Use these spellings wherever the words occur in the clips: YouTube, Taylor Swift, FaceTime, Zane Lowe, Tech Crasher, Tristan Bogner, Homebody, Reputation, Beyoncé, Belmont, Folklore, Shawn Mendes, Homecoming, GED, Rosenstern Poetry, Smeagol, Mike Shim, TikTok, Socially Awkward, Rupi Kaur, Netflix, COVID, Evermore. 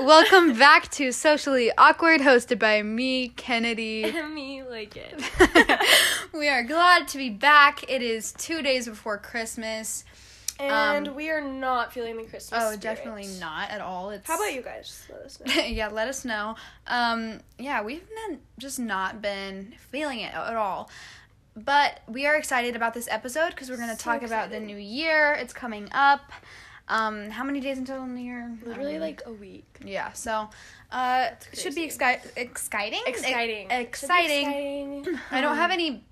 welcome back to Socially Awkward, hosted by me, Kennedy. And me, Lincoln. We are glad to be back. It is 2 days before Christmas. And we are not feeling the Christmas spirit. Definitely not at all. How about you guys? Let us know. Yeah, let us know. We've just not been feeling it at all. But we are excited about this episode because we're going to talk about the new year. It's coming up. How many days until the new year? Literally like a week. Yeah, so it should be exciting. I don't have any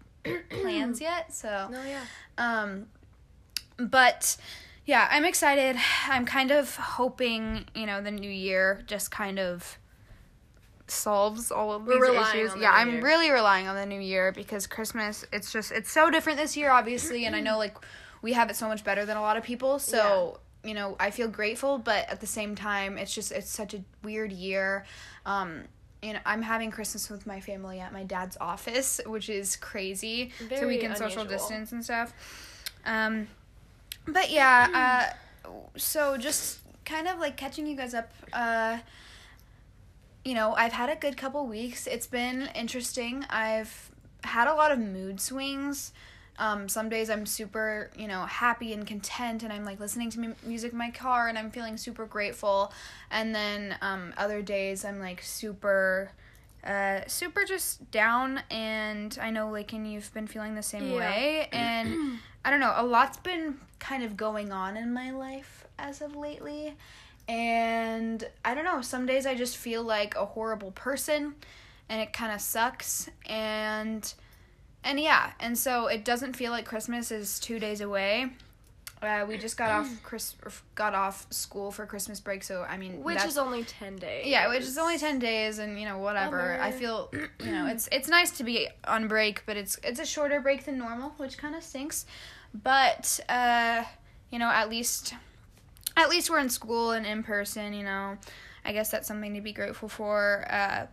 plans yet, so. No, yeah. But, yeah, I'm excited. I'm kind of hoping, the new year just kind of solves all of these issues. Yeah, I'm really relying on the new year because Christmas, it's so different this year, obviously, and I know, we have it so much better than a lot of people, so, I feel grateful, but at the same time, it's such a weird year. I'm having Christmas with my family at my dad's office, which is crazy, so we can social distance and stuff. But yeah, so just kind of catching you guys up, I've had a good couple weeks. It's been interesting. I've had a lot of mood swings. Some days I'm super, happy and content, and I'm listening to music in my car, and I'm feeling super grateful. And then other days I'm super, super just down. And I know Lakin, you've been feeling the same way, and I don't know. A lot's been kind of going on in my life as of lately, and I don't know. Some days I just feel like a horrible person, and it kind of sucks. And so it doesn't feel like Christmas is 2 days away. We just got off school for Christmas break, so I mean, which is only 10 days. Yeah, which is only 10 days, and whatever. I feel, it's nice to be on break, but it's a shorter break than normal, which kind of stinks. But at least we're in school and in person. I guess that's something to be grateful for.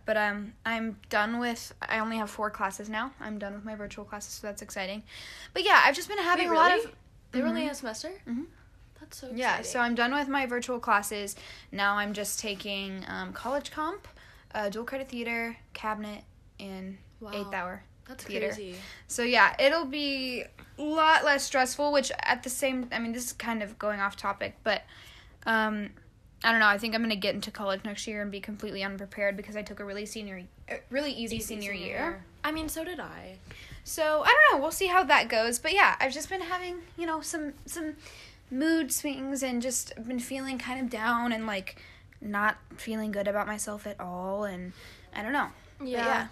But I'm done with. I only have 4 classes now. I'm done with my virtual classes, so that's exciting. But yeah, I've just been having a lot of. They were only in a semester? Mm-hmm. That's so exciting. Yeah, so I'm done with my virtual classes. Now I'm just taking college comp, dual credit theater, cabinet, and 8th hour That's theater. Crazy. So yeah, it'll be a lot less stressful, which at the same... I mean, this is kind of going off topic, but I don't know. I think I'm going to get into college next year and be completely unprepared because I took a really easy senior year. I mean, so did I. So, I don't know, we'll see how that goes. But yeah, I've just been having, some mood swings and just been feeling kind of down and, not feeling good about myself at all. And I don't know. Yeah.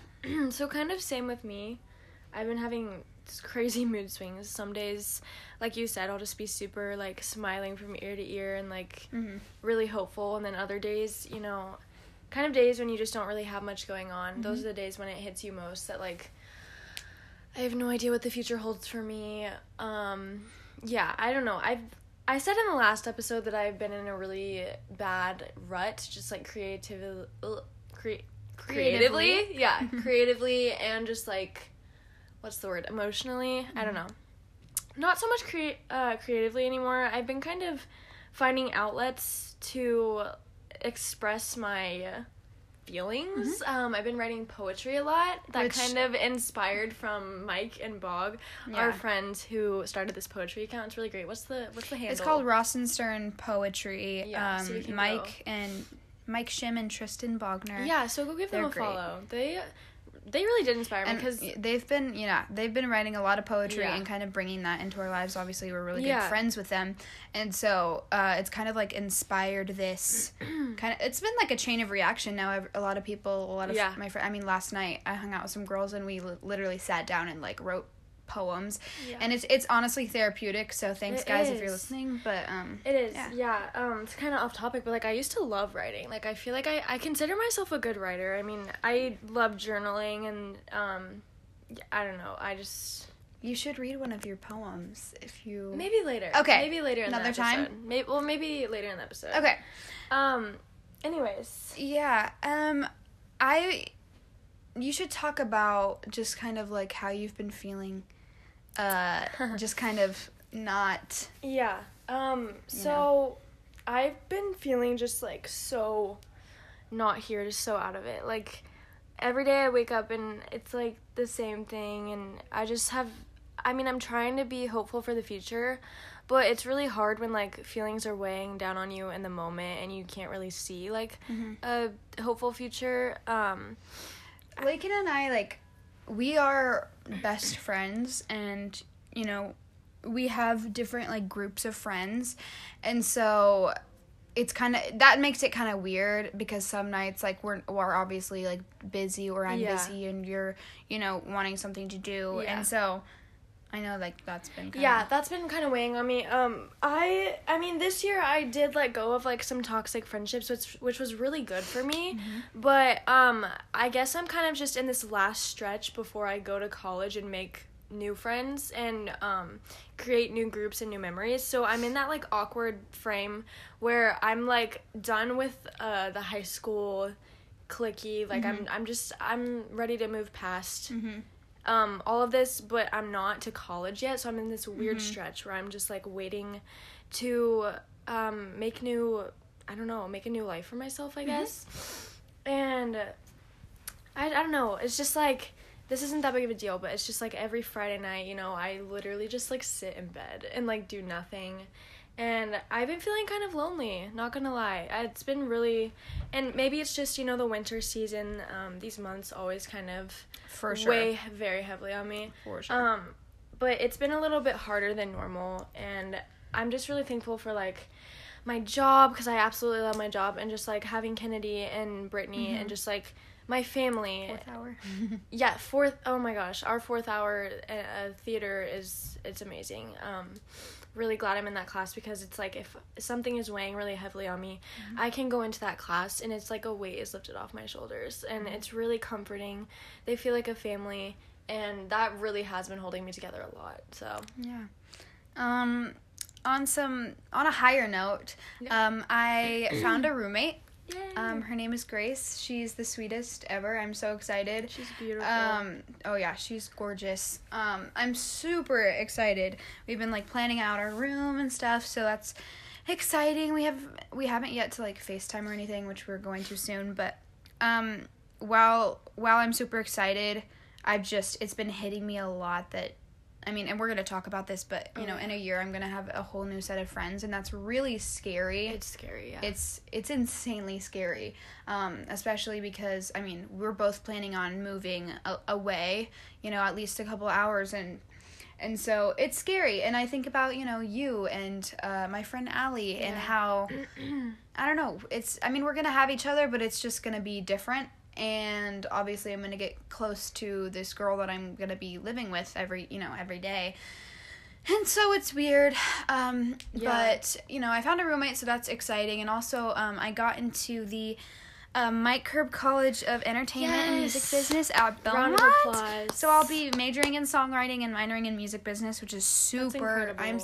So kind of same with me. I've been having crazy mood swings. Some days, like you said, I'll just be super, smiling from ear to ear and, really hopeful. And then other days, kind of days when you just don't really have much going on. Mm-hmm. Those are the days when it hits you most that, I have no idea what the future holds for me. I don't know. I said in the last episode that I've been in a really bad rut, just creatively. Yeah, creatively and just what's the word? Emotionally? Mm-hmm. I don't know. Not so much creatively anymore. I've been kind of finding outlets to express my feelings. Mm-hmm. I've been writing poetry a lot. Which kind of inspired from Mike and Bog, our friends who started this poetry account. It's really great. What's the handle? It's called Rosenstern Poetry. Yeah, so Mike Shim and Tristan Bogner. Yeah, so go give them a follow. They really did inspire me because they've been writing a lot of poetry and kind of bringing that into our lives. Obviously, we're really good friends with them, and so it's kind of inspired this kind of. It's been a chain of reaction. Now my friends. I mean, last night I hung out with some girls and we literally sat down and wrote poems, and it's honestly therapeutic. So thanks, guys, if you're listening. But it is it's kind of off topic, but I used to love writing. I feel like I consider myself a good writer. I mean, I love journaling, and I don't know. I just you should read one of your poems if you maybe later. Okay, maybe later in another time. Maybe later in the episode. Okay. Anyways. Yeah. You should talk about just kind of how you've been feeling. Just kind of not... Yeah. I've been feeling just, so not here, just so out of it. Like, every day I wake up and it's, like, the same thing, and I just have, I mean, I'm trying to be hopeful for the future, but it's really hard when, like, feelings are weighing down on you in the moment and you can't really see, like, a hopeful future. Lakin and I, like, we are best friends, and, you know, we have different, like, groups of friends, and so it's kind of, that makes it kind of weird, because some nights, like, we're obviously, like, busy, or I'm busy, and you're, you know, wanting something to do, and so I know, like, that's been kind of... Yeah, that's been kind of weighing on me. I mean, this year I did let go of, like, some toxic friendships, which was really good for me. But I guess I'm kind of just in this last stretch before I go to college and make new friends and create new groups and new memories. So I'm in that, like, awkward frame where I'm, like, done with the high school cliquey. Like, I'm ready to move past... all of this, but I'm not to college yet, so I'm in this weird stretch where I'm just, like, waiting to make a new life for myself, I guess. And I don't know, it's just, like, this isn't that big of a deal, but it's just, like, every Friday night, you know, I literally just, like, sit in bed and, like, do nothing. And I've been feeling kind of lonely, not gonna lie. It's been really... And maybe it's just, you know, the winter season, these months always kind of... For sure. Weigh very heavily on me. For sure. But it's been a little bit harder than normal, and I'm just really thankful for, like, my job, because I absolutely love my job, and just, like, having Kennedy and Brittany, and just, like, my family. Fourth hour. Yeah, fourth... Oh, my gosh. Our fourth hour theater is... It's amazing. Really glad I'm in that class, because it's like if something is weighing really heavily on me, I can go into that class and it's like a weight is lifted off my shoulders, and it's really comforting. They feel like a family, and that really has been holding me together a lot. So yeah. On a higher note, I found a roommate. Yay. Her name is Grace. She's the sweetest ever. I'm so excited. She's beautiful. Oh yeah, she's gorgeous. I'm super excited. We've been, like, planning out our room and stuff, so that's exciting. We haven't yet to, like, FaceTime or anything, which we're going to soon, but while I'm super excited, it's been hitting me a lot that, I mean, and we're going to talk about this, but, you know, in a year I'm going to have a whole new set of friends, and that's really scary. It's scary, yeah. It's insanely scary, especially because, I mean, we're both planning on moving away, you know, at least a couple hours, and so it's scary. And I think about, you know, you and my friend Allie, and how, I don't know, we're going to have each other, but it's just going to be different. And obviously I'm going to get close to this girl that I'm going to be living with every day. And so it's weird. But, you know, I found a roommate, so that's exciting. And also, I got into the Mike Curb College of Entertainment and Music Business at Belmont. Round of applause. So I'll be majoring in songwriting and minoring in music business, which is super. That's incredible. I'm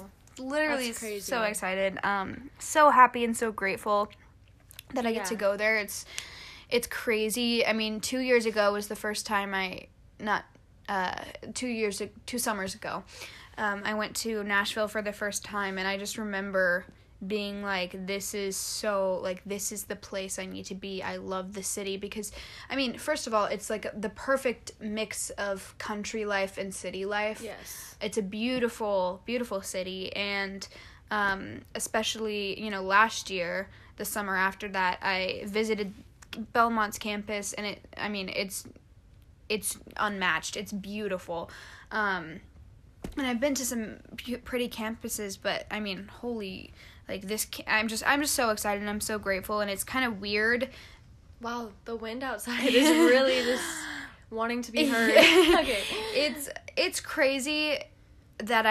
literally so excited. So happy and so grateful that I get to go there. It's crazy. I mean, 2 years ago was the first time two summers ago, I went to Nashville for the first time, and I just remember being like, this is the place I need to be. I love the city because, I mean, first of all, it's like the perfect mix of country life and city life. Yes. It's a beautiful, beautiful city, and especially, you know, last year, the summer after that, I visited Belmont's campus, and it's unmatched. It's beautiful. And I've been to some pretty campuses, but I mean, holy, like this, I'm just so excited, and I'm so grateful, and it's kind of weird. Wow, the wind outside is really just wanting to be heard. Okay. It's crazy that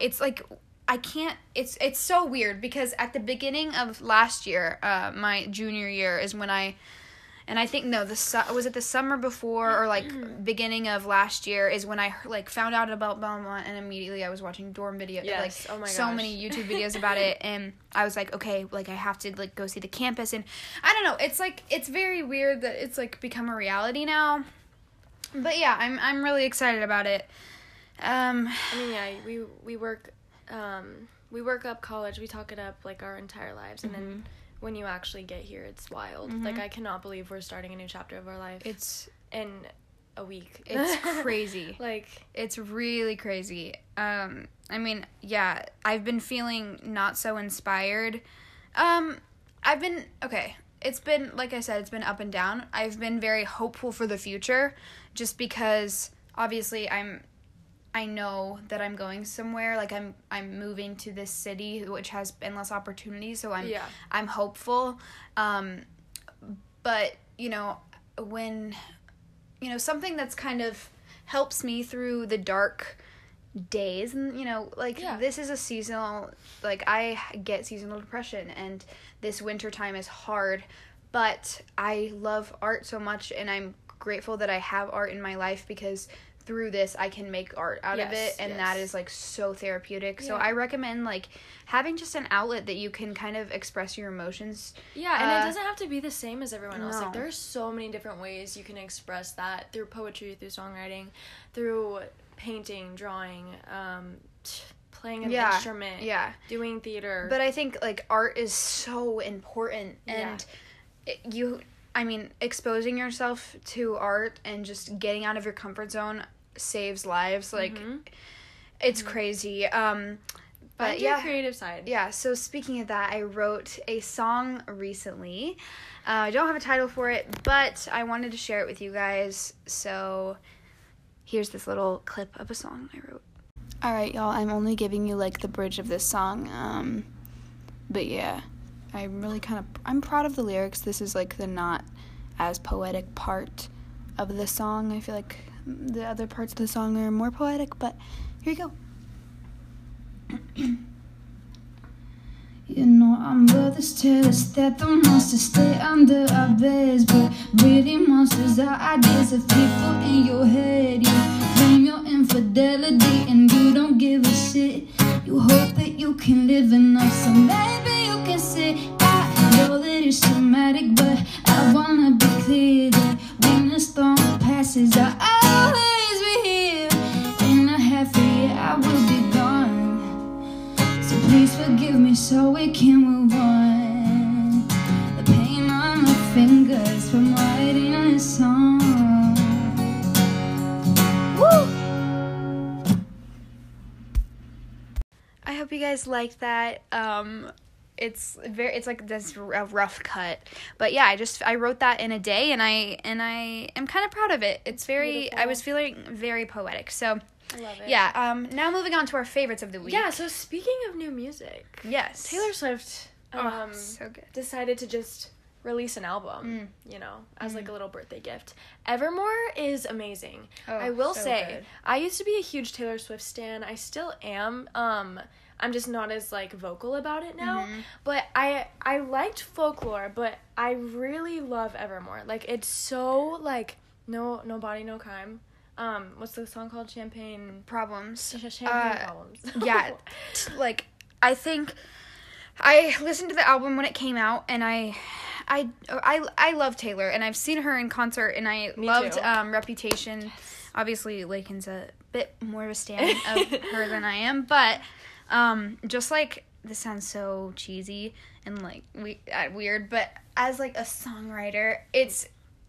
it's like, I can't, it's so weird, because at the beginning of last year, my junior year is when was it the summer before, or like beginning of last year is when I like found out about Belmont, and immediately I was watching dorm videos, yes. Like, oh my gosh, so many YouTube videos about it, and I was like, okay, like I have to like go see the campus, and I don't know, it's like, it's very weird that it's like become a reality now, but yeah, I'm really excited about it. I mean, yeah, we work up college, we talk it up like our entire lives, and then when you actually get here, it's wild. Mm-hmm. Like, I cannot believe we're starting a new chapter of our life. It's in a week. It's crazy. Like, it's really crazy. I mean, yeah, I've been feeling not so inspired. I've been, okay, it's been, like I said, it's been up and down. I've been very hopeful for the future, just because, obviously, I know that I'm going somewhere, like I'm moving to this city, which has endless opportunities, so I'm hopeful, but, you know, when, you know, something that's kind of helps me through the dark days, and, you know, like, this is a seasonal, like, I get seasonal depression, and this winter time is hard, but I love art so much, and I'm grateful that I have art in my life, because through this I can make art out of it, and that is, like, so therapeutic. So I recommend, like, having just an outlet that you can kind of express your emotions. And it doesn't have to be the same as everyone else. Like, there's so many different ways you can express that, through poetry, through songwriting, through painting, drawing, playing an instrument, doing theater. But I think, like, art is so important, and exposing yourself to art and just getting out of your comfort zone saves lives. Like, it's crazy. But yeah, creative side. Yeah. So speaking of that, I wrote a song recently. I don't have a title for it, but I wanted to share it with you guys. So here's this little clip of a song I wrote. All right, y'all. I'm only giving you, like, the bridge of this song. But yeah. I'm proud of the lyrics. This is, like, the not as poetic part of the song. I feel like the other parts of the song are more poetic, but here you go. You know, I'm brothers, terrorists, that the monsters stay under our beds, but really monsters are ideas of people in your head. You blame your infidelity and you don't give a shit. You hope that you can live enough, so maybe can say, I know that it's traumatic, but I wanna be clear that when the storm passes, I'll always be here. In a half a year, I will be gone, so please forgive me so we can move on. The pain on my fingers from writing this song. Woo! I hope you guys liked that. It's like this rough cut, but yeah, I wrote that in a day, and I am kind of proud of it. It's very beautiful. I was feeling very poetic, so I love it. Yeah. Now moving on to our favorites of the week. Yeah. So speaking of new music, yes, Taylor Swift so good. Decided to just release an album, you know, as like a little birthday gift. Evermore is amazing. Oh, I will say, good. I used to be a huge Taylor Swift stan. I still am. I'm just not as, like, vocal about it now, but I liked Folklore, but I really love Evermore. Like, it's so, like, no body, no crime. What's the song called? Champagne Problems. Champagne Problems. Yeah, like, I think I listened to the album when it came out, and I love Taylor, and I've seen her in concert, and I loved Reputation. Yes. Obviously, Lakin's a bit more of a stan of her than I am, but... just, like, this sounds so cheesy and, like, weird, but as, like, a songwriter,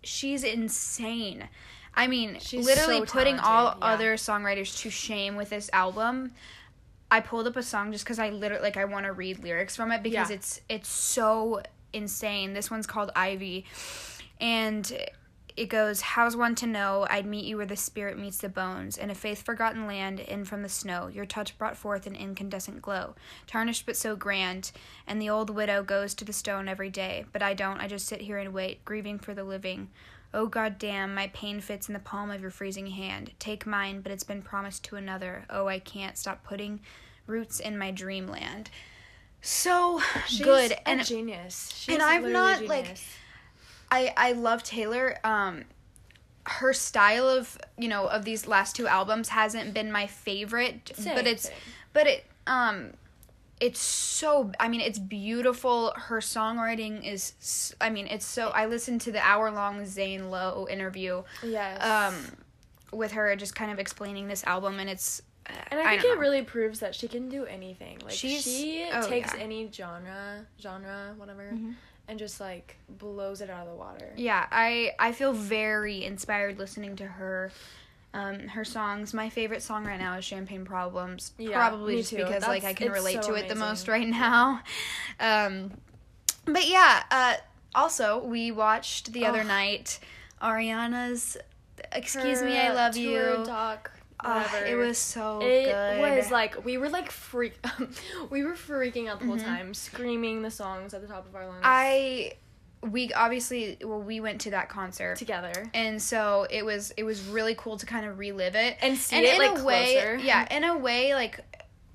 she's insane. I mean, she's literally so putting all other songwriters to shame with this album. I pulled up a song just because I literally, like, I want to read lyrics from it because it's so insane. This one's called Ivy, and... It goes, how's one to know I'd meet you where the spirit meets the bones, in a faith-forgotten land, in from the snow. Your touch brought forth an incandescent glow, tarnished but so grand, and the old widow goes to the stone every day. But I don't, I just sit here and wait, grieving for the living. Oh, goddamn, my pain fits in the palm of your freezing hand. Take mine, but it's been promised to another. Oh, I can't stop putting roots in my dreamland. So she's good. And a genius. She's genius. Like... I love Taylor. Her style of, you know, of these last two albums hasn't been my favorite, it's so, I mean, it's beautiful. Her songwriting is, I mean, it's so, I listened to the hour-long Zane Lowe interview with her just kind of explaining this album, and it's And I think it really proves that she can do anything. Like, she takes any genre, whatever, mm-hmm. and just, like, blows it out of the water. Yeah, I feel very inspired listening to her. Her songs. My favorite song right now is Champagne Problems. Yeah, probably just because like I can relate to it the most right now. But yeah, also we watched the other night Ariana's Excuse Me, I Love You talk. It was so good. It was like we were like we were freaking out the whole time, screaming the songs at the top of our lungs. We went to that concert together, and so it was really cool to kind of relive it and see it like closer. Yeah, in a way, like,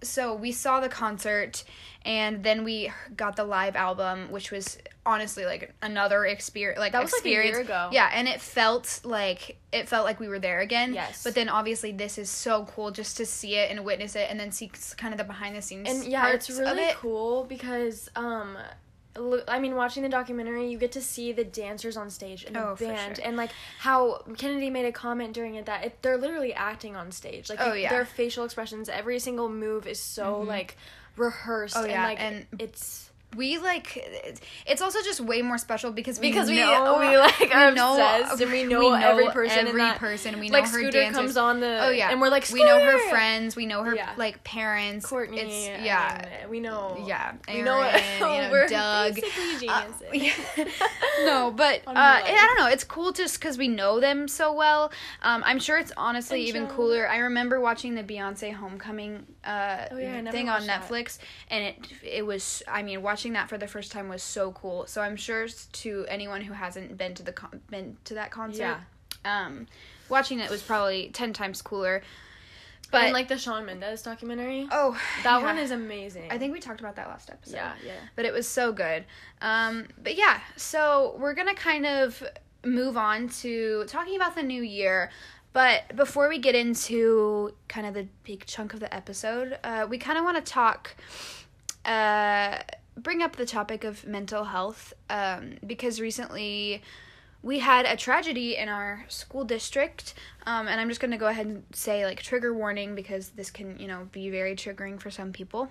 so we saw the concert, and then we got the live album, which was honestly like another experience. Like that was like a year ago. Yeah, and it felt like we were there again. Yes, but then obviously this is so cool just to see it and witness it, and then see kind of the behind the scenes. And yeah, it's really cool because I mean, watching the documentary, you get to see the dancers on stage and the band, and, like, how Kennedy made a comment during it that they're literally acting on stage. Like, their facial expressions, every single move is so, like, rehearsed. Oh, yeah, and it's... We, like... It's also just way more special because we are obsessed, and we know every person. We know like her Scooter dancers. Comes on the... Oh, yeah. And we're like, Scooter! We know her friends. We know her, like, parents. Courtney. It's, we know... Yeah. Aaron, we know... we're Doug. Basically geniuses. No, but... I don't know. It's cool just because we know them so well. I'm sure it's honestly even cooler. I remember watching the Beyoncé Homecoming thing on Netflix, and it was... I mean, watching that for the first time was so cool. So I'm sure to anyone who hasn't been to that concert, watching it was probably 10 times cooler. But and, like, the Shawn Mendes documentary, that one is amazing. I think we talked about that last episode. Yeah. But it was so good. But yeah, so we're gonna kind of move on to talking about the new year. But before we get into kind of the big chunk of the episode, we kind of want to talk. Bring up the topic of mental health, because recently we had a tragedy in our school district, and I'm just going to go ahead and say, like, trigger warning, because this can, be very triggering for some people,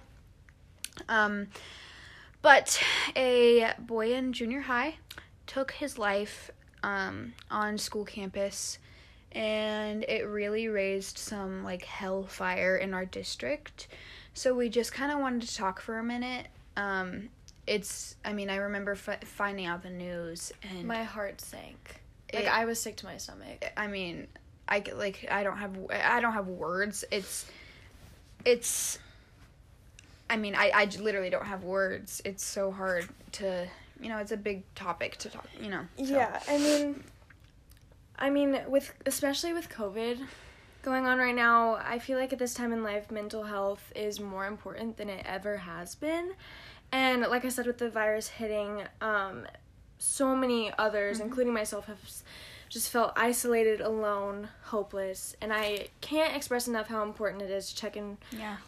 but a boy in junior high took his life, on school campus, and it really raised some, like, hellfire in our district, so we just kind of wanted to talk for a minute. I remember finding out the news, and my heart sank. I was sick to my stomach. I mean, I don't have words. I literally don't have words. It's so hard to, it's a big topic to talk, So. Yeah, I mean, especially with COVID going on right now, I feel like at this time in life, mental health is more important than it ever has been. And like I said, with the virus hitting, so many others, including myself, have just felt isolated, alone, hopeless. And I can't express enough how important it is to check in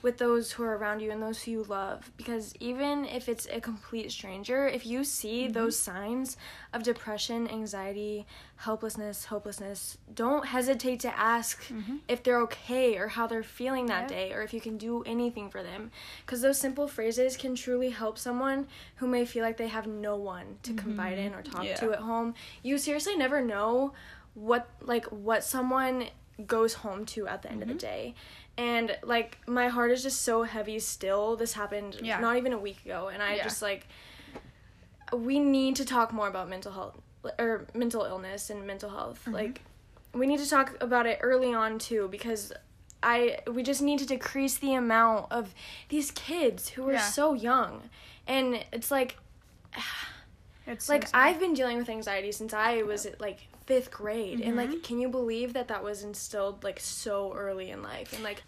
with those who are around you and those who you love. Because even if it's a complete stranger, if you see those signs of depression, anxiety, hopelessness, don't hesitate to ask if they're okay or how they're feeling that day, or if you can do anything for them. Because those simple phrases can truly help someone who may feel like they have no one to confide in or talk to at home. You seriously never know what someone goes home to at the end of the day. And, like, my heart is just so heavy still. This happened not even a week ago, and I just, like, we need to talk more about mental health, or mental illness and mental health. Like, we need to talk about it early on, too, because we just need to decrease the amount of these kids who are so young. And it's like... It's like, so I've been dealing with anxiety since I was, like, 5th grade. And, like, can you believe that was instilled, like, so early in life? And, like,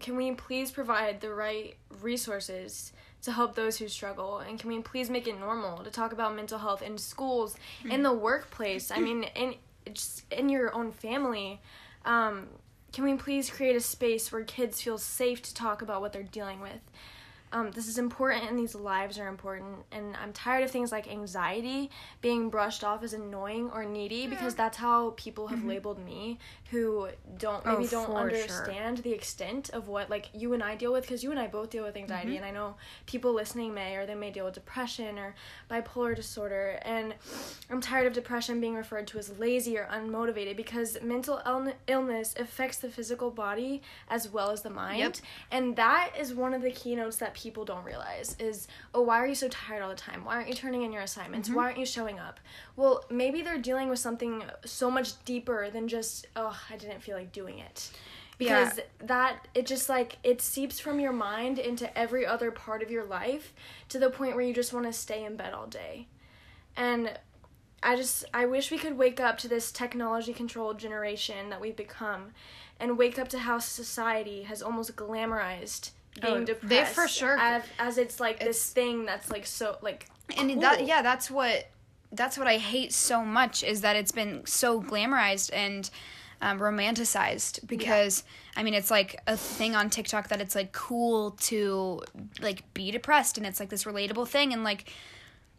can we please provide the right resources to help those who struggle? And can we please make it normal to talk about mental health in schools, in the workplace? I mean, just in your own family. Can we please create a space where kids feel safe to talk about what they're dealing with? This is important and these lives are important, and I'm tired of things like anxiety being brushed off as annoying or needy, because that's how people have labeled me, who don't understand the extent of what, like, you and I deal with, because you and I both deal with anxiety, and I know people listening may deal with depression or bipolar disorder, and I'm tired of depression being referred to as lazy or unmotivated, because mental illness affects the physical body as well as the mind, and that is one of the keynotes that people don't realize is, oh, why are you so tired all the time? Why aren't you turning in your assignments? Why aren't you showing up? Well, maybe they're dealing with something so much deeper than just, oh, I didn't feel like doing it. Because that, it just, like, it seeps from your mind into every other part of your life to the point where you just want to stay in bed all day. And I wish we could wake up to this technology-controlled generation that we've become, and wake up to how society has almost glamorized being depressed. They for sure. As it's, like, this thing that's, like, so, like, and cool. That's what I hate so much, is that it's been so glamorized and romanticized, because I mean, it's like a thing on TikTok that it's like cool to like be depressed, and it's like this relatable thing, and like,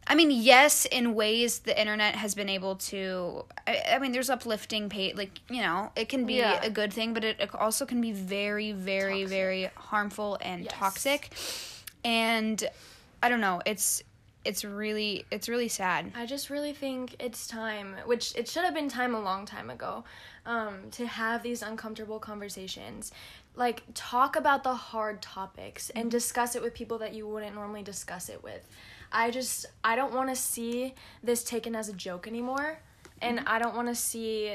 I mean, yes, in ways the internet has been able to, I mean, there's uplifting pay, like, you know, it can be a good thing, but it also can be very, very, toxic. Very harmful and toxic, and I don't know, it's really sad. I just really think it's time, which it should have been time a long time ago, to have these uncomfortable conversations. Like, talk about the hard topics and discuss it with people that you wouldn't normally discuss it with. I don't want to see this taken as a joke anymore, and I don't want to see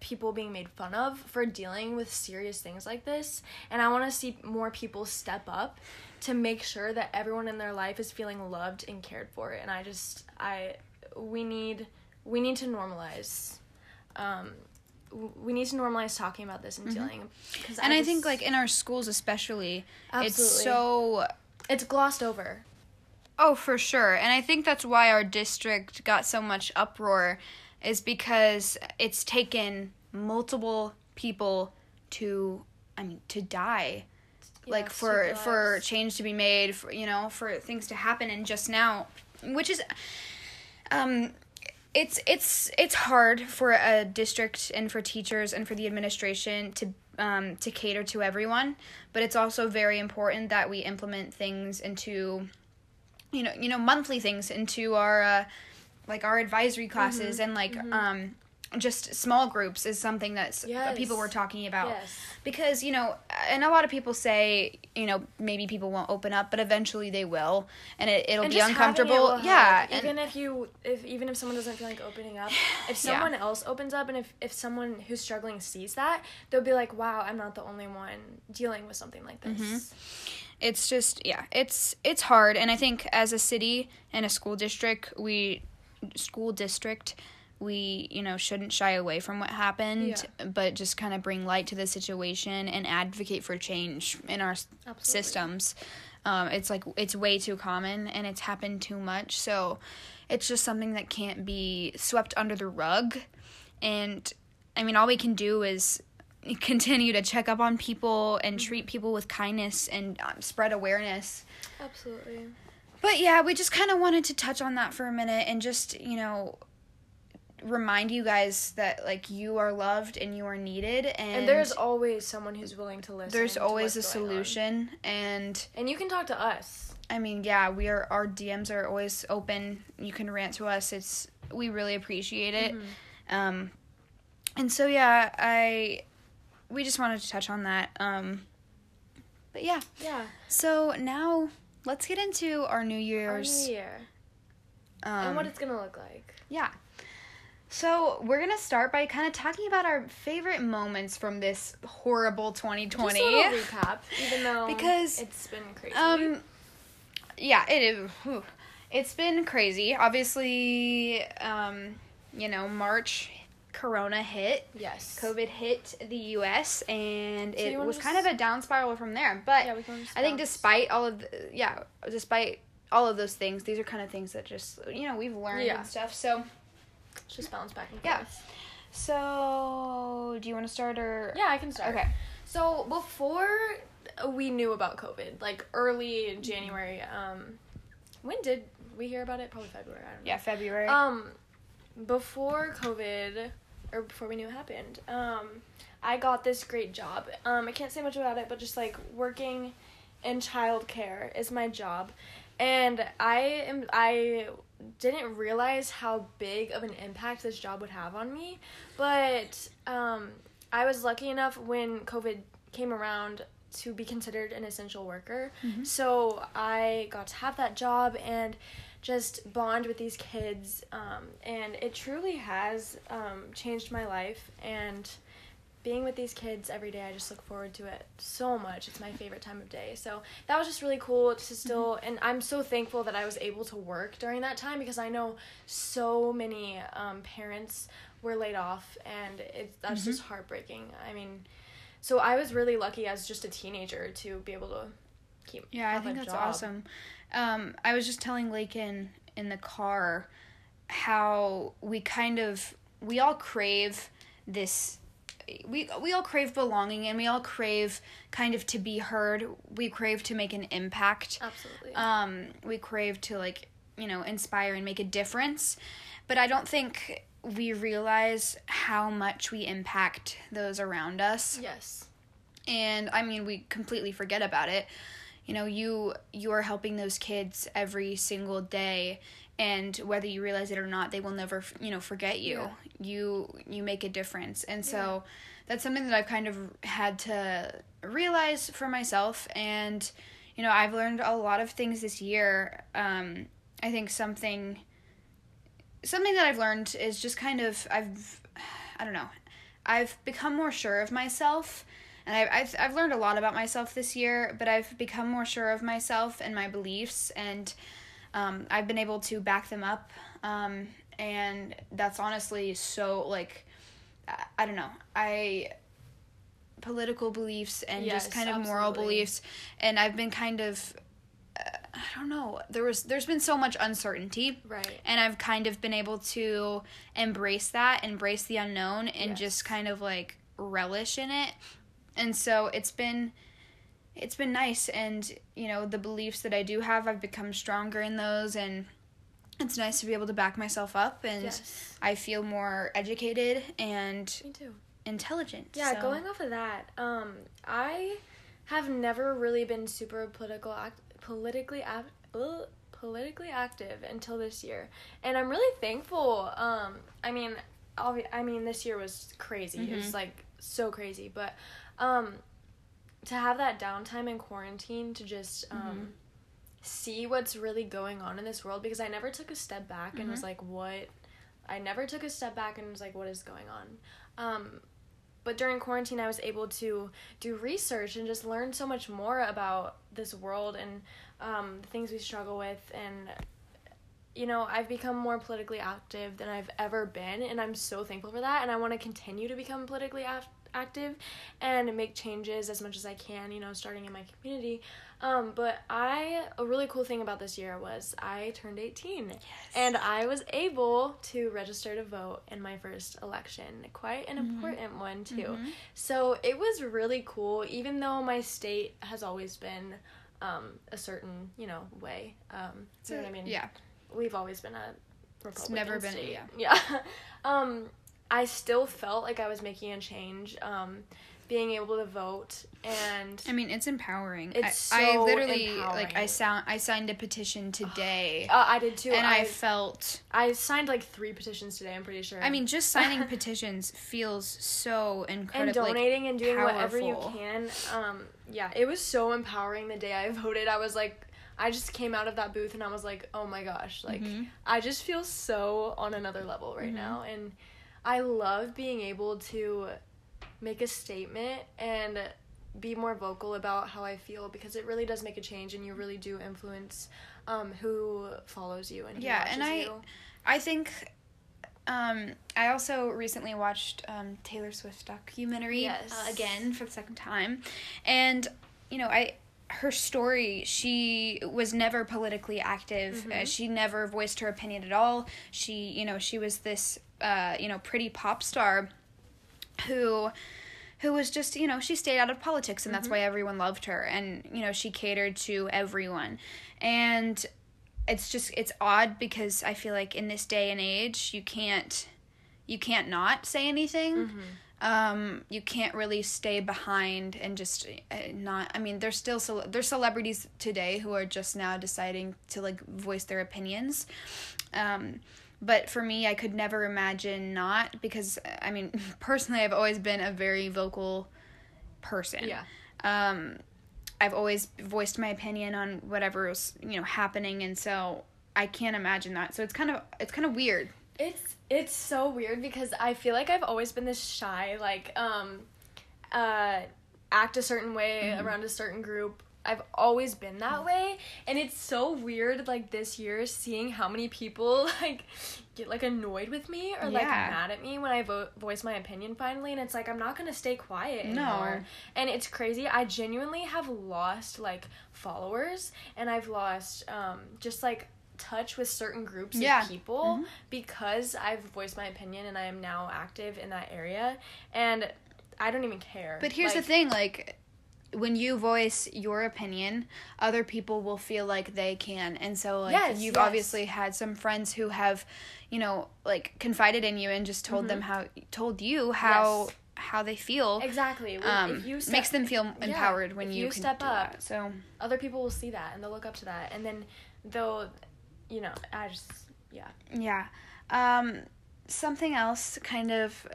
people being made fun of for dealing with serious things like this, and I want to see more people step up to make sure that everyone in their life is feeling loved and cared for, and we need to normalize talking about this and dealing, and I think, like, in our schools especially, it's glossed over. Oh, for sure. And I think that's why our district got so much uproar, is because it's taken multiple people to die, like, for change to be made, for, you know, for things to happen, and just now, which is, it's hard for a district and for teachers and for the administration to cater to everyone, but it's also very important that we implement things into. You know, monthly things into our, like, our advisory classes and, like, just small groups is something that people were talking about. Yes. Because, you know, and a lot of people say, you know, maybe people won't open up, but eventually they will, and it'll be uncomfortable. Even if someone doesn't feel like opening up, if someone else opens up, and if someone who's struggling sees that, they'll be like, wow, I'm not the only one dealing with something like this. It's just, it's hard, and I think as a city and a school district, we, you know, shouldn't shy away from what happened, but just kind of bring light to the situation and advocate for change in our systems. It's like, it's way too common, and it's happened too much, so it's just something that can't be swept under the rug, and, I mean, all we can do is continue to check up on people and treat people with kindness and spread awareness. Absolutely. But yeah, we just kind of wanted to touch on that for a minute and just, you know, remind you guys that, like, you are loved and you are needed, and there's always someone who's willing to listen. There's always a solution, and you can talk to us. I mean, we are, our DMs are always open. You can rant to us. We really appreciate it. And so we just wanted to touch on that, but yeah. Yeah. So now let's get into our New Year's. Our New Year. And what it's going to look like. Yeah. So we're going to start by kind of talking about our favorite moments from this horrible 2020. Just a little recap, even though it's been crazy. It's been crazy. Obviously, you know, March Corona hit. Yes. COVID hit the U.S., and so it was kind of a down spiral from there. But yeah, I think despite all of those things, these are kind of things that just, you know, we've learned and stuff. So just bounce back and forth. Yeah. So do you want to start, or? Yeah, I can start. Okay. So before we knew about COVID, like, early in January. When did we hear about it? Probably February, I don't know. Yeah, February. Before COVID, or before we knew it happened, I got this great job. I can't say much about it, but just, like, working in childcare is my job. And I didn't realize how big of an impact this job would have on me, but I was lucky enough when COVID came around to be considered an essential worker. Mm-hmm. So I got to have that job and just bond with these kids, and it truly has changed my life, and being with these kids every day, I just look forward to it so much. It's my favorite time of day. So that was just really cool to still, and I'm so thankful that I was able to work during that time, because I know so many parents were laid off, and that's just heartbreaking. I mean, so I was really lucky as just a teenager to be able to keep have a job. Yeah, I think that's awesome. I was just telling Lakin in the car how we all crave this. We all crave belonging, and we all crave kind of to be heard. We crave to make an impact. Absolutely. We crave to, like, you know, inspire and make a difference. But I don't think we realize how much we impact those around us. Yes. And, I mean, we completely forget about it. You know, you are helping those kids every single day. And whether you realize it or not, they will never, you know, forget you. Yeah. You make a difference. And so that's something that I've kind of had to realize for myself. And, you know, I've learned a lot of things this year. I think something that I've learned is just kind of, I've become more sure of myself. And I've learned a lot about myself this year, but I've become more sure of myself and my beliefs, and I've been able to back them up, and that's honestly so, like, I don't know, political beliefs and just kind of moral beliefs, and I've been kind of, I don't know, there's been so much uncertainty, right? And I've kind of been able to embrace that, embrace the unknown, and just kind of, like, relish in it, and so it's been nice, and, you know, the beliefs that I do have, I've become stronger in those, and it's nice to be able to back myself up, and I feel more educated and intelligent. Yeah, so. Going off of that, I have never really been super politically active until this year, and I'm really thankful. I mean, this year was crazy. Mm-hmm. It was, like, so crazy, but to have that downtime in quarantine to just see what's really going on in this world, because I never took a step back and was like, what is going on? But during quarantine, I was able to do research and just learn so much more about this world and the things we struggle with. And, you know, I've become more politically active than I've ever been, and I'm so thankful for that. And I want to continue to become politically active and make changes as much as I can, you know, starting in my community. But a really cool thing about this year was I turned 18. Yes. And I was able to register to vote in my first election, quite an important one too. Mm-hmm. So it was really cool, even though my state has always been a certain, you know, way. You know what I mean? Yeah. We've always been a Republican state. Yeah. I still felt like I was making a change, being able to vote, and I mean, it's empowering. I literally empowering. Like I signed a petition today. I did too. And I signed like 3 petitions today, I'm pretty sure. I mean, just signing petitions feels so incredible. And donating, like, and doing powerful. Whatever you can. It was so empowering the day I voted. I was like, I just came out of that booth and I was like, oh my gosh, like I just feel so on another level right now, and I love being able to make a statement and be more vocal about how I feel, because it really does make a change, and you really do influence who follows you and who watches you. Yeah, and I think I also recently watched Taylor Swift documentary again for the second time, and, you know, her story, she was never politically active. She never voiced her opinion at all. She, you know, she was this, pretty pop star who who was just, you know, she stayed out of politics, and that's why everyone loved her. And, you know, she catered to everyone. And it's just, it's odd because I feel like in this day and age, you can't not say anything. Mm-hmm. You can't really stay behind and just not, I mean, there's celebrities today who are just now deciding to, like, voice their opinions. But for me, I could never imagine not, because, I mean, personally, I've always been a very vocal person. Yeah. I've always voiced my opinion on whatever's, you know, happening, and so I can't imagine that. So it's kind of weird. It's so weird because I feel like I've always been this shy, like, act a certain way around a certain group. I've always been that way, and it's so weird, like, this year, seeing how many people, like, get, like, annoyed with me or, like, mad at me when I voice my opinion finally, and it's like, I'm not gonna stay quiet anymore. And it's crazy. I genuinely have lost, like, followers, and I've lost, just, like, touch with certain groups of people because I've voiced my opinion, and I am now active in that area, and I don't even care. But here's the thing, like, when you voice your opinion, other people will feel like they can. And so, like, you've obviously had some friends who have, you know, like, confided in you and just told them how they feel. Exactly. If you makes them feel empowered when you can step up. That, so other people will see that, and they'll look up to that. And then they'll, you know, I just, Yeah. Something else kind of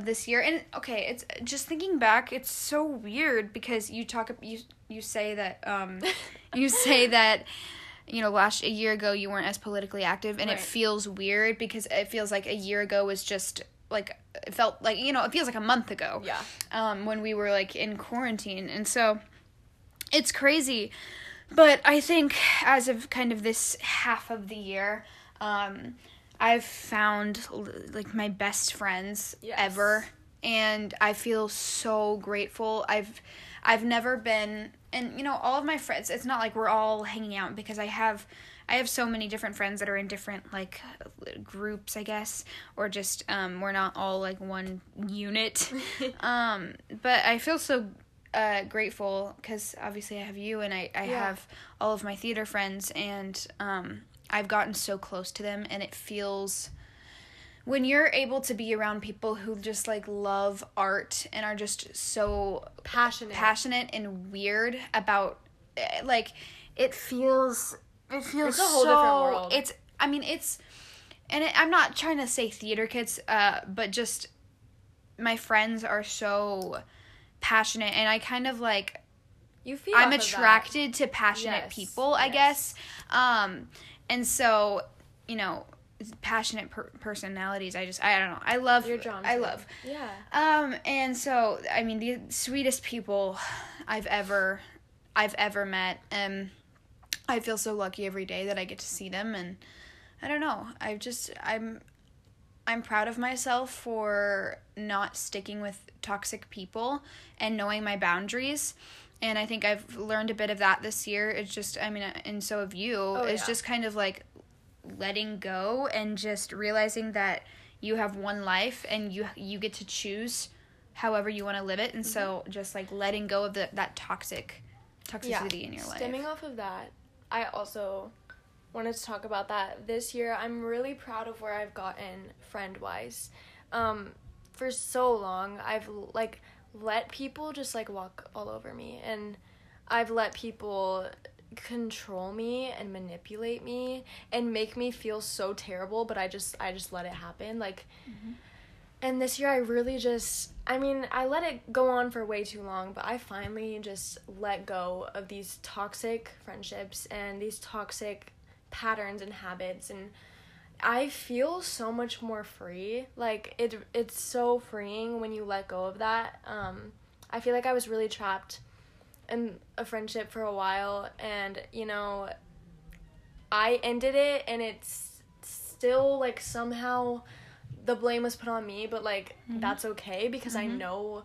this year, and okay, it's just thinking back, it's so weird because you say that you know, a year ago you weren't as politically active, and it feels weird because it feels like a year ago was just like, it felt like, you know, it feels like a month ago when we were, like, in quarantine. And so it's crazy, but I think as of kind of this half of the year, I've found, like, my best friends ever, and I feel so grateful. I've never been, and, you know, all of my friends, it's not like we're all hanging out, because I have so many different friends that are in different, like, groups, I guess, or just, we're not all, like, one unit, but I feel so grateful, because obviously I have you, and I have all of my theater friends, and, I've gotten so close to them, and it feels, when you're able to be around people who just, like, love art and are just so passionate and weird about, like, it feels it's a whole different world. I'm not trying to say theater kids, but just my friends are so passionate, and I kind of, like, I'm attracted to passionate people, I guess. And so, you know, passionate personalities, I don't know. I love your drama. I love. Yeah. And so, I mean, the sweetest people I've ever met. I feel so lucky every day that I get to see them, and I don't know. I'm proud of myself for not sticking with toxic people and knowing my boundaries. And I think I've learned a bit of that this year. It's just, I mean, and so have you. It's just kind of, like, letting go and just realizing that you have one life, and you get to choose however you want to live it. And so just, like, letting go of that toxicity in your life. Stemming off of that, I also wanted to talk about that this year. I'm really proud of where I've gotten friend-wise. For so long, I've, like, let people just, like, walk all over me, and I've let people control me and manipulate me and make me feel so terrible, but I just let it happen, like, and this year I really just, I mean, I let it go on for way too long, but I finally just let go of these toxic friendships and these toxic patterns and habits, and I feel so much more free. Like, it's so freeing when you let go of that. I feel like I was really trapped in a friendship for a while, and, you know, I ended it, and it's still, like, somehow the blame was put on me, but, like, that's okay, because I know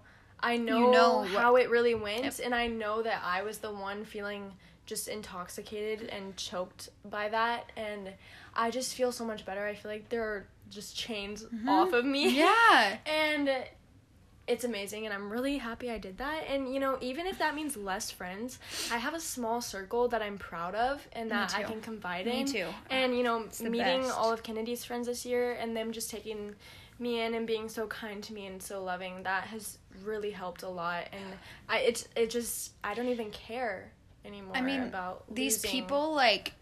you know how it really went, and I know that I was the one feeling just intoxicated and choked by that, and I just feel so much better. I feel like there are just chains off of me. Yeah. And it's amazing, and I'm really happy I did that. And, you know, even if that means less friends, I have a small circle that I'm proud of and that I can confide in. Me too. And, you know, meeting all of Kennedy's friends this year and them just taking me in and being so kind to me and so loving, that has really helped a lot. And I don't even care anymore about these people. Like,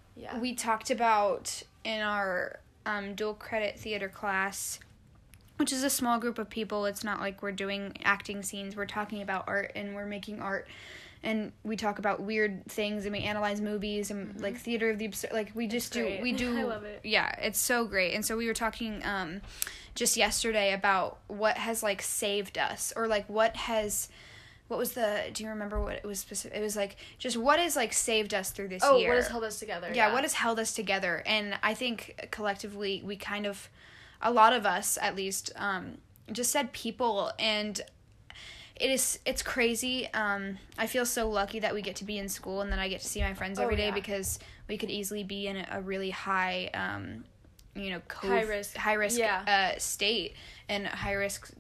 we talked about in our dual credit theater class, which is a small group of people. It's not like we're doing acting scenes. We're talking about art, and we're making art, and we talk about weird things, and we analyze movies, and like theater of the absurd. Like we do. I love it. Yeah, it's so great. And so we were talking just yesterday about what has like saved us, or like do you remember what it was specific? It was like just what has like saved us through this year. What has held us together? Yeah, what has held us together? And I think collectively we kind of, a lot of us at least, just said people, and it's crazy. I feel so lucky that we get to be in school and then I get to see my friends every day, because we could easily be in a really high, high risk state and high risk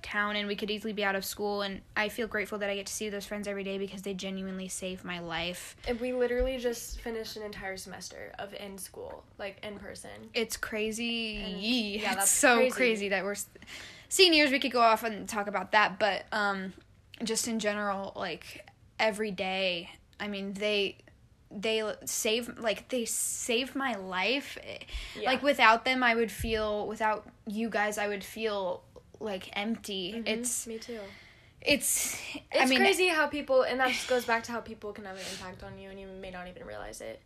town, and we could easily be out of school. And I feel grateful that I get to see those friends every day because they genuinely save my life. And we literally just finished an entire semester of in school, like in person. It's crazy. And, that's so crazy that we're seniors. We could go off and talk about that, but just in general, like every day, I mean, they saved my life. Yeah. Like without you guys, I would feel like empty. It's me too. It's crazy how people, and that just goes back to how people can have an impact on you and you may not even realize it.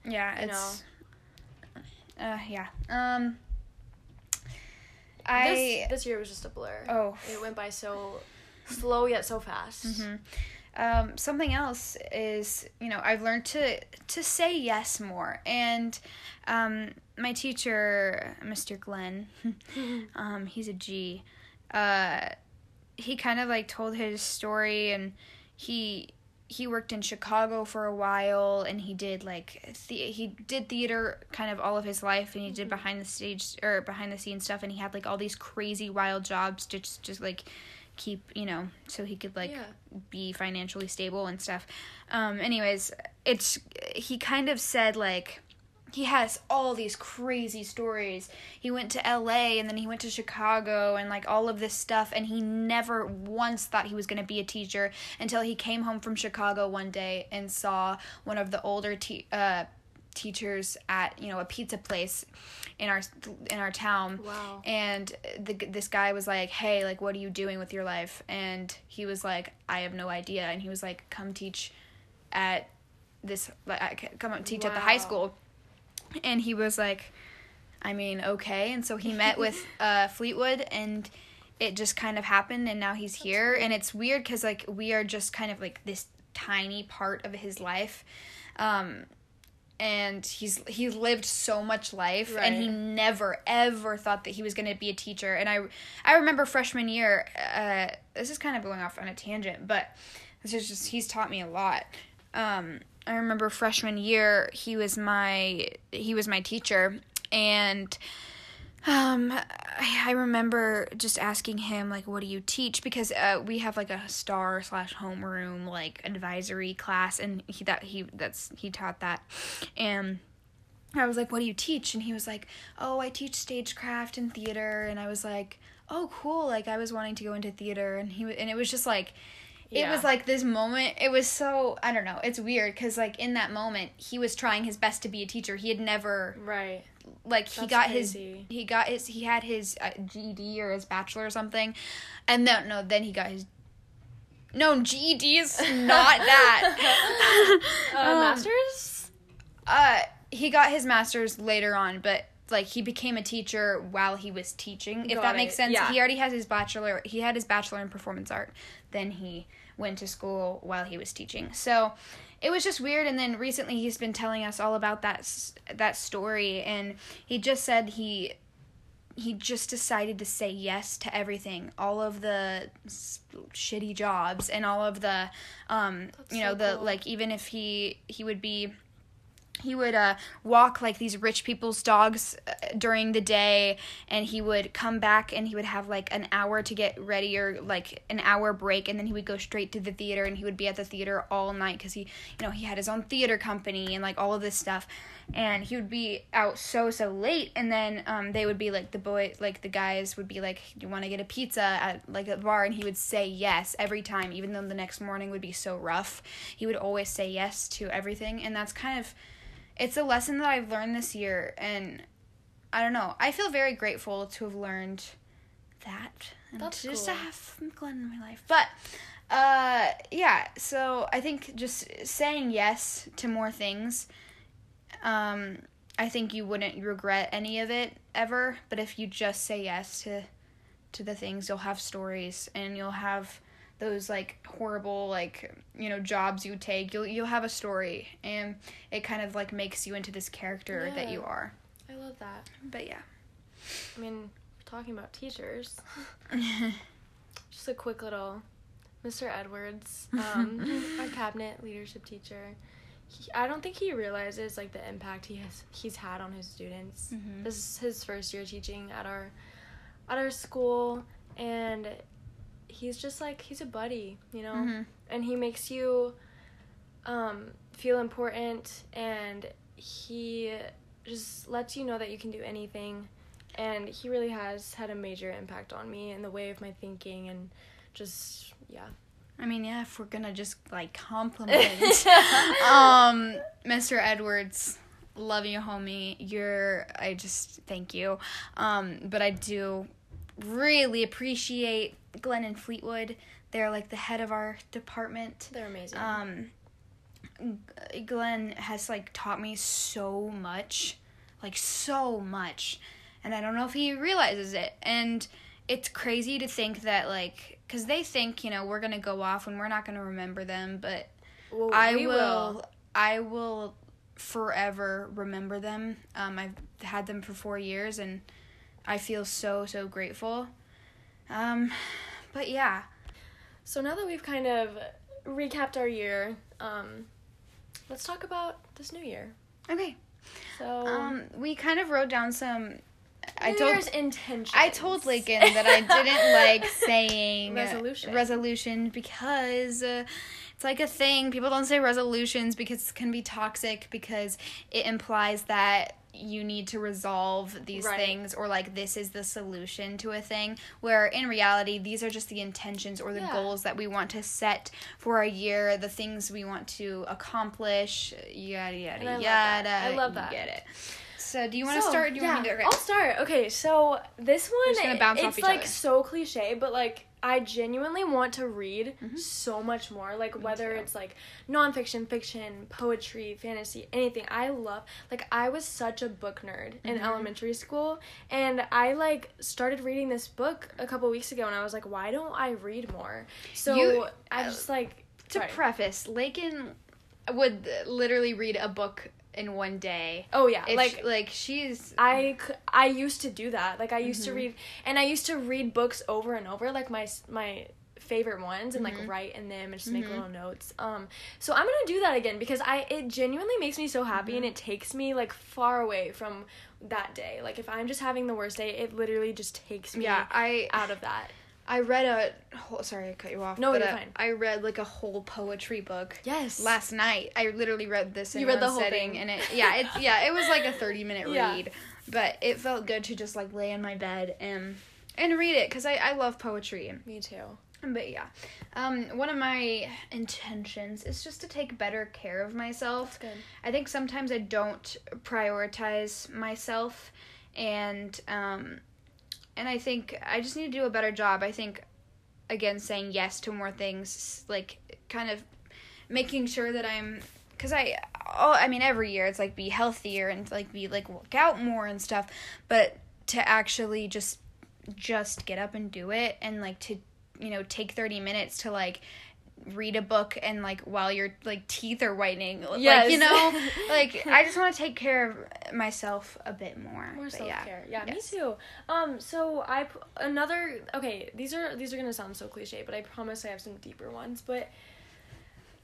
This year was just a blur. It went by so slow yet so fast. Something else is, I've learned to say yes more, and my teacher, Mr. Glenn, he's a G. He kind of like told his story, and he worked in Chicago for a while, and he did he did theater kind of all of his life, and he did behind the scenes stuff, and he had like all these crazy wild jobs to just like keep, so he could be financially stable and stuff. Anyways, he kind of said like, he has all these crazy stories. He went to LA and then he went to Chicago and like all of this stuff, and he never once thought he was going to be a teacher until he came home from Chicago one day and saw one of the older teachers at a pizza place in our town. Wow. And this guy was like, "Hey, like what are you doing with your life?" And he was like, "I have no idea." And he was like, "Come teach at this at the high school." And he was like, okay. And so he met with Fleetwood, and it just kind of happened, and now he's here. And it's weird because, like, we are just kind of, like, this tiny part of his life. And he lived so much life, right, and he never, ever thought that he was going to be a teacher. And I remember freshman year, this is kind of going off on a tangent, but this is just, he's taught me a lot. I remember freshman year, he was my teacher, and I remember just asking him, like, what do you teach? Because we have, like, a star/homeroom, like, advisory class, and he taught that, and I was like, what do you teach? And he was like, I teach stagecraft and theater, and I was like, oh, cool, like, I was wanting to go into theater, and it was just, like, yeah. It was, like, this moment. It was so, I don't know. It's weird because, like, in that moment, he was trying his best to be a teacher. He had never, right, like, that's he had his GED or his bachelor or something. And then he got his, no, GED is not that. Master's? He got his master's later on, but, like, he became a teacher while he was teaching, if that makes sense. Yeah. He already has his bachelor. He had his bachelor in performance art. Then he went to school while he was teaching. So it was just weird. And then recently he's been telling us all about that story. And he just said he just decided to say yes to everything, all of the shitty jobs and all of the, even if he would be He would walk like these rich people's dogs during the day, and he would come back and he would have like an hour to get ready or like an hour break, and then he would go straight to the theater, and he would be at the theater all night because he had his own theater company and like all of this stuff, and he would be out so late. And then they would be like the guys would be like, "You want to get a pizza at like a bar?" And he would say yes every time, even though the next morning would be so rough. He would always say yes to everything, and that's kind of. It's a lesson that I've learned this year, and I don't know. I feel very grateful to have learned that and to have Glenn in my life. But, yeah, so I think just saying yes to more things, I think you wouldn't regret any of it ever. But if you just say yes to the things, you'll have stories, and you'll have those, like, horrible, like, jobs you take, you'll have a story, and it kind of, like, makes you into this character that you are. I love that. But, yeah. I mean, we're talking about teachers. Just a quick little Mr. Edwards, our cabinet leadership teacher. I don't think he realizes, like, the impact he's had on his students. Mm-hmm. This is his first year teaching at our school, and he's just like, he's a buddy, mm-hmm. and he makes you feel important, and he just lets you know that you can do anything, and he really has had a major impact on me in the way of my thinking, and just, yeah. I mean, yeah, if we're gonna just, like, compliment Mr. Edwards, love you, homie, thank you, but I do really appreciate Glenn and Fleetwood. They're like the head of our department. They're amazing. Glenn has like taught me so much, and I don't know if he realizes it. And it's crazy to think that, like, because they think we're gonna go off and we're not gonna remember them, but I will forever remember them. I've had them for 4 years, and I feel so grateful. But yeah. So now that we've kind of recapped our year, let's talk about this new year. Okay. So we kind of wrote down some New Year's intentions. I told Lincoln that I didn't like saying resolution because it's like a thing. People don't say resolutions because it can be toxic, because it implies that you need to resolve these things, or like this is the solution to a thing, where in reality these are just the intentions or the goals that we want to set for our year, the things we want to accomplish, yada yada. I love that. You get it. So do you want to start? Do you want me to? Okay. I'll start. Okay, so this one, it's like so cliche, but like I genuinely want to read mm-hmm. so much more, like whether it's like nonfiction, fiction, poetry, fantasy, anything. I love, like, I was such a book nerd in mm-hmm. elementary school, and I like started reading this book a couple weeks ago, and I was like, why don't I read more? So I just like preface, Lakin would literally read a book in one day. Oh yeah, like she's. I used to do that. Like I used mm-hmm. to read, and I used to read books over and over, like my favorite ones, and mm-hmm. like write in them and just make mm-hmm. little notes. So I'm gonna do that again because it genuinely makes me so happy, mm-hmm. and it takes me like far away from that day. Like if I'm just having the worst day, it literally just takes me out of that. I read a whole... Sorry, I cut you off. No, you're fine. I read, like, a whole poetry book. Yes. Last night. I literally read this in one sitting. You read the whole thing. And it was, like, a 30-minute read. But it felt good to just, like, lay in my bed and read it. Because I love poetry. Me too. But, yeah. One of my intentions is just to take better care of myself. That's good. I think sometimes I don't prioritize myself. And I think I just need to do a better job. I think, again, saying yes to more things, like, kind of making sure that every year it's, like, be healthier and, like, be, like, work out more and stuff, but to actually just get up and do it, and, like, to, take 30 minutes to, like, read a book, and, like, while your, like, teeth are whitening. Yes. Like, like, I just want to take care of myself a bit more. More self-care. Yeah, me too. So these are going to sound so cliche, but I promise I have some deeper ones, but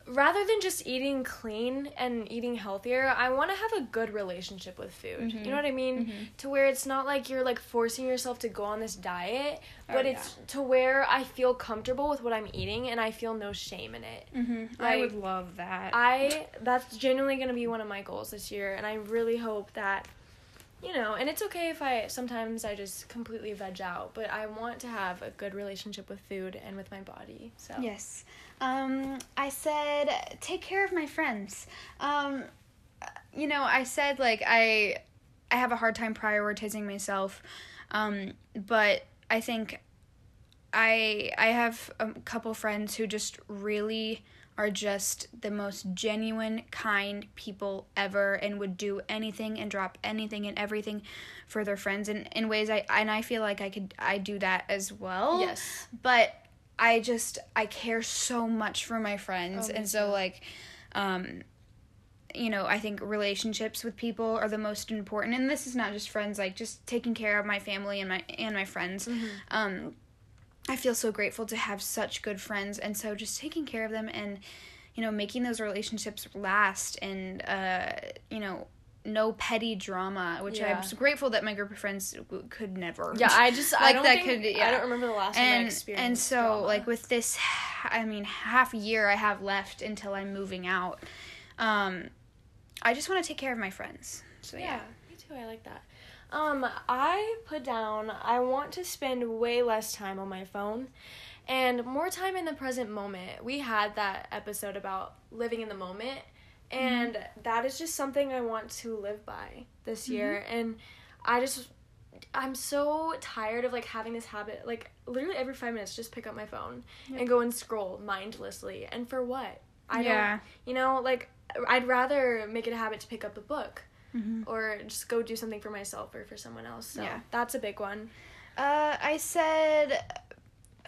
rather than just eating clean and eating healthier, I want to have a good relationship with food. Mm-hmm. You know what I mean? Mm-hmm. To where it's not like you're, like, forcing yourself to go on this diet, but it's to where I feel comfortable with what I'm eating and I feel no shame in it. Mm-hmm. Like, I would love that. That's genuinely going to be one of my goals this year, and I really hope that, you know, and it's okay if sometimes I just completely veg out, but I want to have a good relationship with food and with my body, so. Yes. I said, take care of my friends. You know, I said, like, I have a hard time prioritizing myself, but I think I have a couple friends who just really are just the most genuine, kind people ever and would do anything and drop anything and everything for their friends in ways I feel like I do that as well. Yes. But I care so much for my friends. And so, like, you know, I think relationships with people are the most important. And this is not just friends, like, just taking care of my family and my friends. Mm-hmm. I feel so grateful to have such good friends, and so just taking care of them and, you know, making those relationships last and, you know, no petty drama, which I'm so grateful that my group of friends could never. Yeah, I just, like, I don't remember the last time I experienced and so, drama. Like, with this, I mean, half year I have left until I'm moving out, I just want to take care of my friends. So, yeah. Me too, I like that. I put down, I want to spend way less time on my phone and more time in the present moment. We had that episode about living in the moment, and mm-hmm. that is just something I want to live by this mm-hmm. year. And I'm so tired of, like, having this habit, like, literally every 5 minutes, just pick up my phone yep. and go and scroll mindlessly. And for what? I don't, you know, like, I'd rather make it a habit to pick up a book. Mm-hmm. Or just go do something for myself or for someone else. So that's a big one. I said,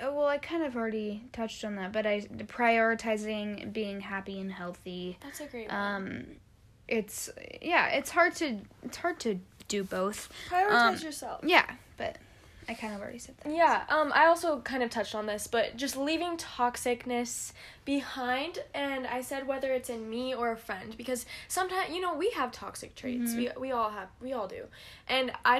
well, I kind of already touched on that, but prioritizing being happy and healthy. That's a great one. It's hard to do both. Prioritize yourself. Yeah, but I kind of already said that. Yeah, I also kind of touched on this, but just leaving toxicness behind, and I said whether it's in me or a friend, because sometimes, you know, we have toxic traits. Mm-hmm. We all do. And I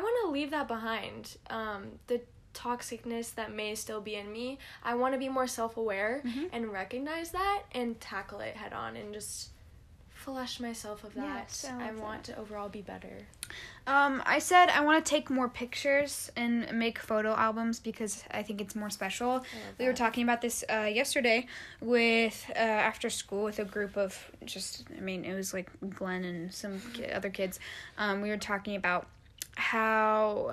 want to leave that behind. The toxicness that may still be in me, I want to be more self-aware mm-hmm. and recognize that and tackle it head on and just flush myself of that. Yeah, I want to overall be better. I said I want to take more pictures and make photo albums because I think it's more special. We were talking about this yesterday with after school with a group of it was like Glenn and some other kids. We were talking about how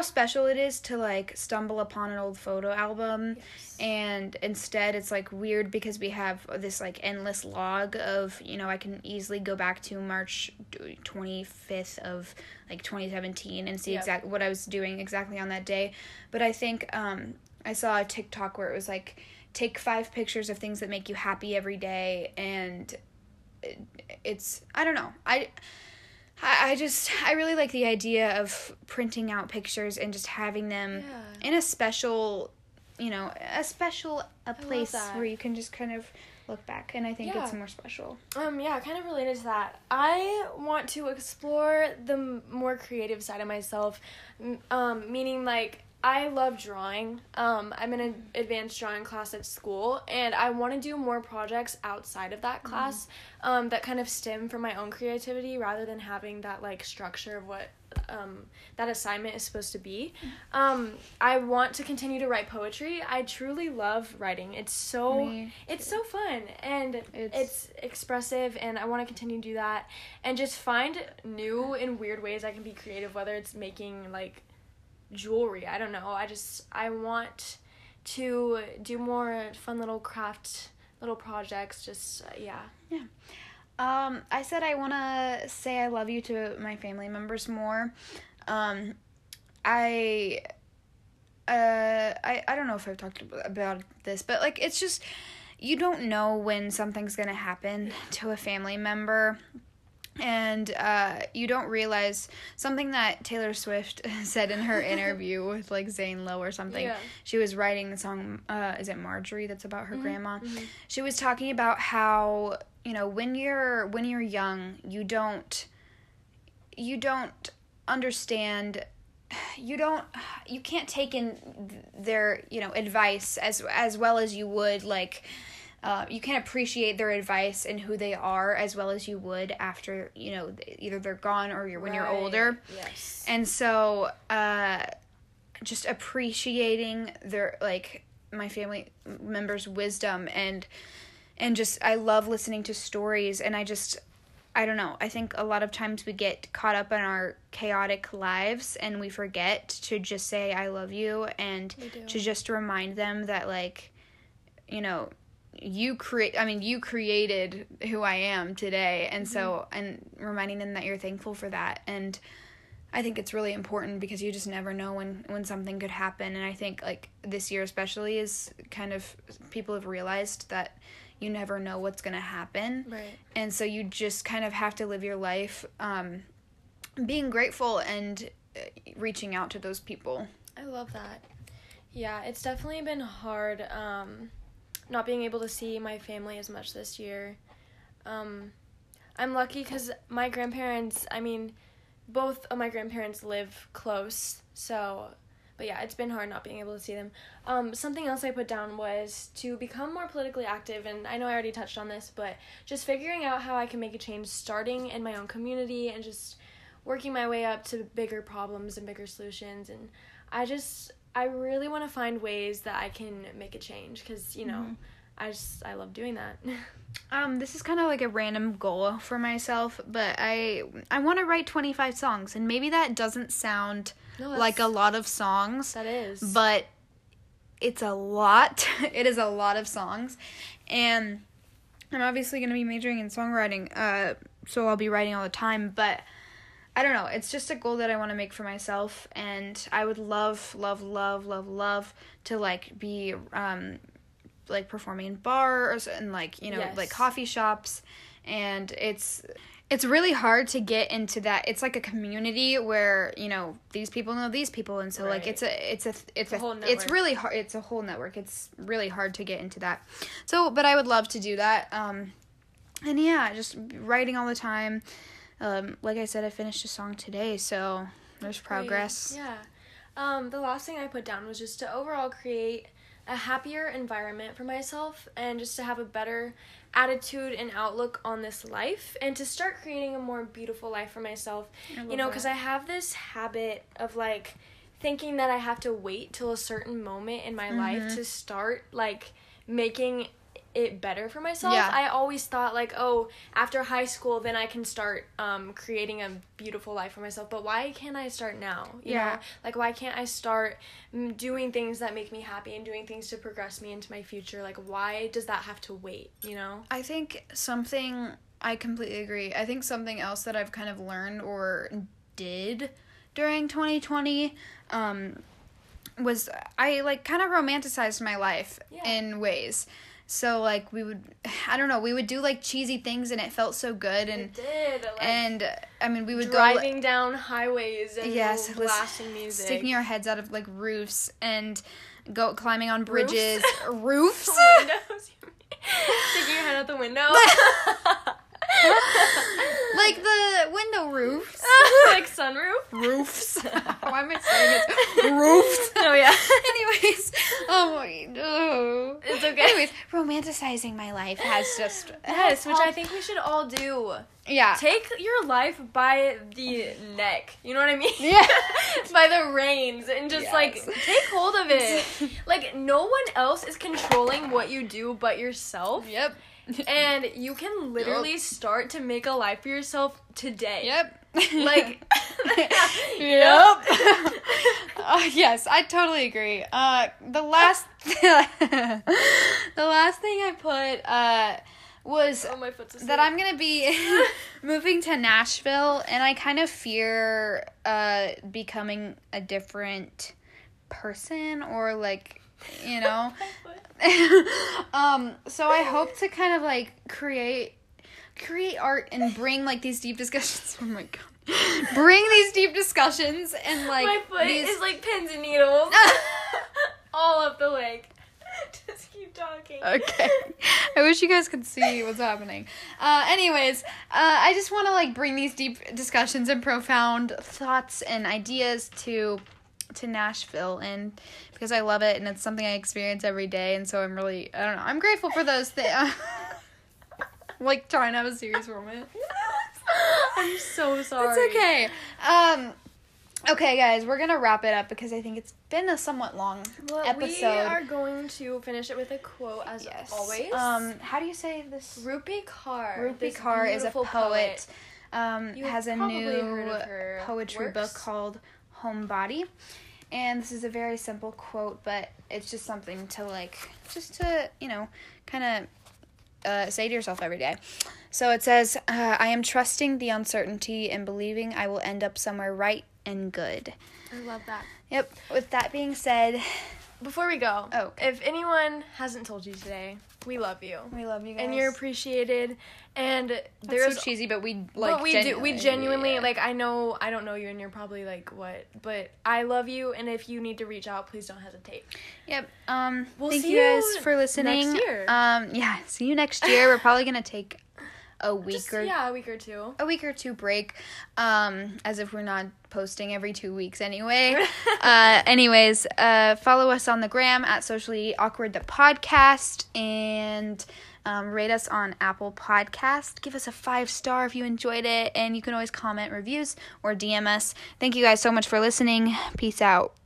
special it is to, like, stumble upon an old photo album, yes. and instead it's, like, weird because we have this, like, endless log of, you know, I can easily go back to March 25th of, like, 2017 and see exactly what I was doing exactly on that day. But I think I saw a TikTok where it was, like, take 5 pictures of things that make you happy every day, and it's, I don't know, I really like the idea of printing out pictures and just having them in a special place where you can just kind of look back, and I think it's more special. Kind of related to that, I want to explore the more creative side of myself, meaning, like, I love drawing. I'm in an advanced drawing class at school, and I want to do more projects outside of that class that kind of stem from my own creativity rather than having that, like, structure of what that assignment is supposed to be. I want to continue to write poetry. I truly love writing. It's so fun, and it's expressive, and I want to continue to do that and just find new and weird ways I can be creative, whether it's making, like, jewelry. I don't know. I want to do more fun little craft, little projects. Yeah. I said I want to say I love you to my family members more. I don't know if I've talked about this, but, like, it's just, you don't know when something's going to happen to a family member. And you don't realize something that Taylor Swift said in her interview with, like, Zane Lowe or something. Yeah. She was writing the song, is it Marjorie, that's about her grandma? Mm-hmm. She was talking about how, you know, when you're young, you don't understand, you can't take in their, you know, advice as well as you would, like... you can appreciate their advice and who they are as well as you would after, you know, either they're gone or when you're older. Yes. And so, just appreciating their, like, my family members' wisdom and just, I love listening to stories, and I don't know, I think a lot of times we get caught up in our chaotic lives and we forget to just say, I love you, and to just remind them that, like, you know... you created who I am today, and so, and reminding them that you're thankful for that. And I think it's really important because you just never know when something could happen. And I think, like, this year especially is kind of, people have realized that you never know what's going to happen. Right. And so you just kind of have to live your life being grateful and reaching out to those people. I love that. Yeah, it's definitely been hard, not being able to see my family as much this year. I'm lucky because my grandparents, I mean, both of my grandparents live close, so, but yeah, it's been hard not being able to see them. Something else I put down was to become more politically active, and I know I already touched on this, but just figuring out how I can make a change starting in my own community and just working my way up to bigger problems and bigger solutions. And I really want to find ways that I can make a change because, you know, I love doing that. This is kind of like a random goal for myself, but I want to write 25 songs, and maybe that doesn't sound like a lot of songs. That is. But it's a lot. It is a lot of songs, and I'm obviously going to be majoring in songwriting, so I'll be writing all the time, but... I don't know, it's just a goal that I want to make for myself, and I would love to, like, be, like, performing in bars and, like, you know, like, coffee shops, and it's really hard to get into that. It's like a community where, you know, these people know these people, and so, like, it's a whole network. It's really hard, it's a whole network, it's really hard to get into that, so, but I would love to do that, and yeah, just writing all the time. Like I said, I finished a song today, so there's progress. Yeah. The last thing I put down was just to overall create a happier environment for myself and just to have a better attitude and outlook on this life and to start creating a more beautiful life for myself. You know, because I have this habit of, like, thinking that I have to wait till a certain moment in my life to start, like, making it better for myself. Yeah. I always thought, like, oh, after high school, then I can start creating a beautiful life for myself. But why can't I start now? You know? Like, why can't I start doing things that make me happy and doing things to progress me into my future? Like, why does that have to wait, you know? I think something... I completely agree. I think something else that I've kind of learned or did during 2020... was I, like, kind of romanticized my life in ways. So, like, we would do, like, cheesy things, and it felt so good. And it did. Like, and, I mean, we would driving down highways and blasting music. Sticking our heads out of, like, roofs and go climbing on bridges. Roofs? Windows. Sticking your head out the window. Like the window roofs. Like sunroof? Roofs. Why am I saying it? Roofs. Oh, yeah. Anyways. Oh, it's okay. Anyways, romanticizing my life has just... Yes, which I think we should all do. Yeah. Take your life by the neck. You know what I mean? Yeah. By the reins. And just, like, take hold of it. Like, no one else is controlling what you do but yourself. Yep. And you can literally start to make a life for yourself today. Yep. Like, yes, I totally agree. The last thing I put, was that I'm going to be moving to Nashville, and I kind of fear, becoming a different person, or, like, you know, so I hope to kind of, like, create create art and bring, like, these deep discussions. Oh, my God. Bring these deep discussions and, like... My foot is, like, pins and needles. All up the leg. Just keep talking. Okay. I wish you guys could see what's happening. Anyways, I just want to, like, bring these deep discussions and profound thoughts and ideas to Nashville, and because I love it and it's something I experience every day, and so I'm really, I don't know, I'm grateful for those things. Like, trying to have a serious moment. I'm so sorry. It's okay. Okay, guys, we're going to wrap it up because I think it's been a somewhat long episode. We are going to finish it with a quote, as always. How do you say this? Rupi Kaur. Rupi Kaur is a poet. Has a new poetry book called Homebody. And this is a very simple quote, but it's just something to, like, just to, you know, kind of say to yourself every day. So it says, I am trusting the uncertainty and believing I will end up somewhere right and good. I love that. Yep. With that being said, before we go, if anyone hasn't told you today, we love you. We love you guys. And you're appreciated. And that's so cheesy, but we genuinely like, I know I don't know you and you're probably like, what? But I love you, and if you need to reach out, please don't hesitate. Yep. We'll thank you guys for listening. Next year. Yeah, see you next year. We're probably gonna take a week or two break, as if we're not posting every 2 weeks anyway. Follow us on the gram at Socially Awkward the Podcast, and rate us on Apple Podcast. Give us a 5-star if you enjoyed it, and you can always comment reviews or DM us. Thank you guys so much for listening. Peace out.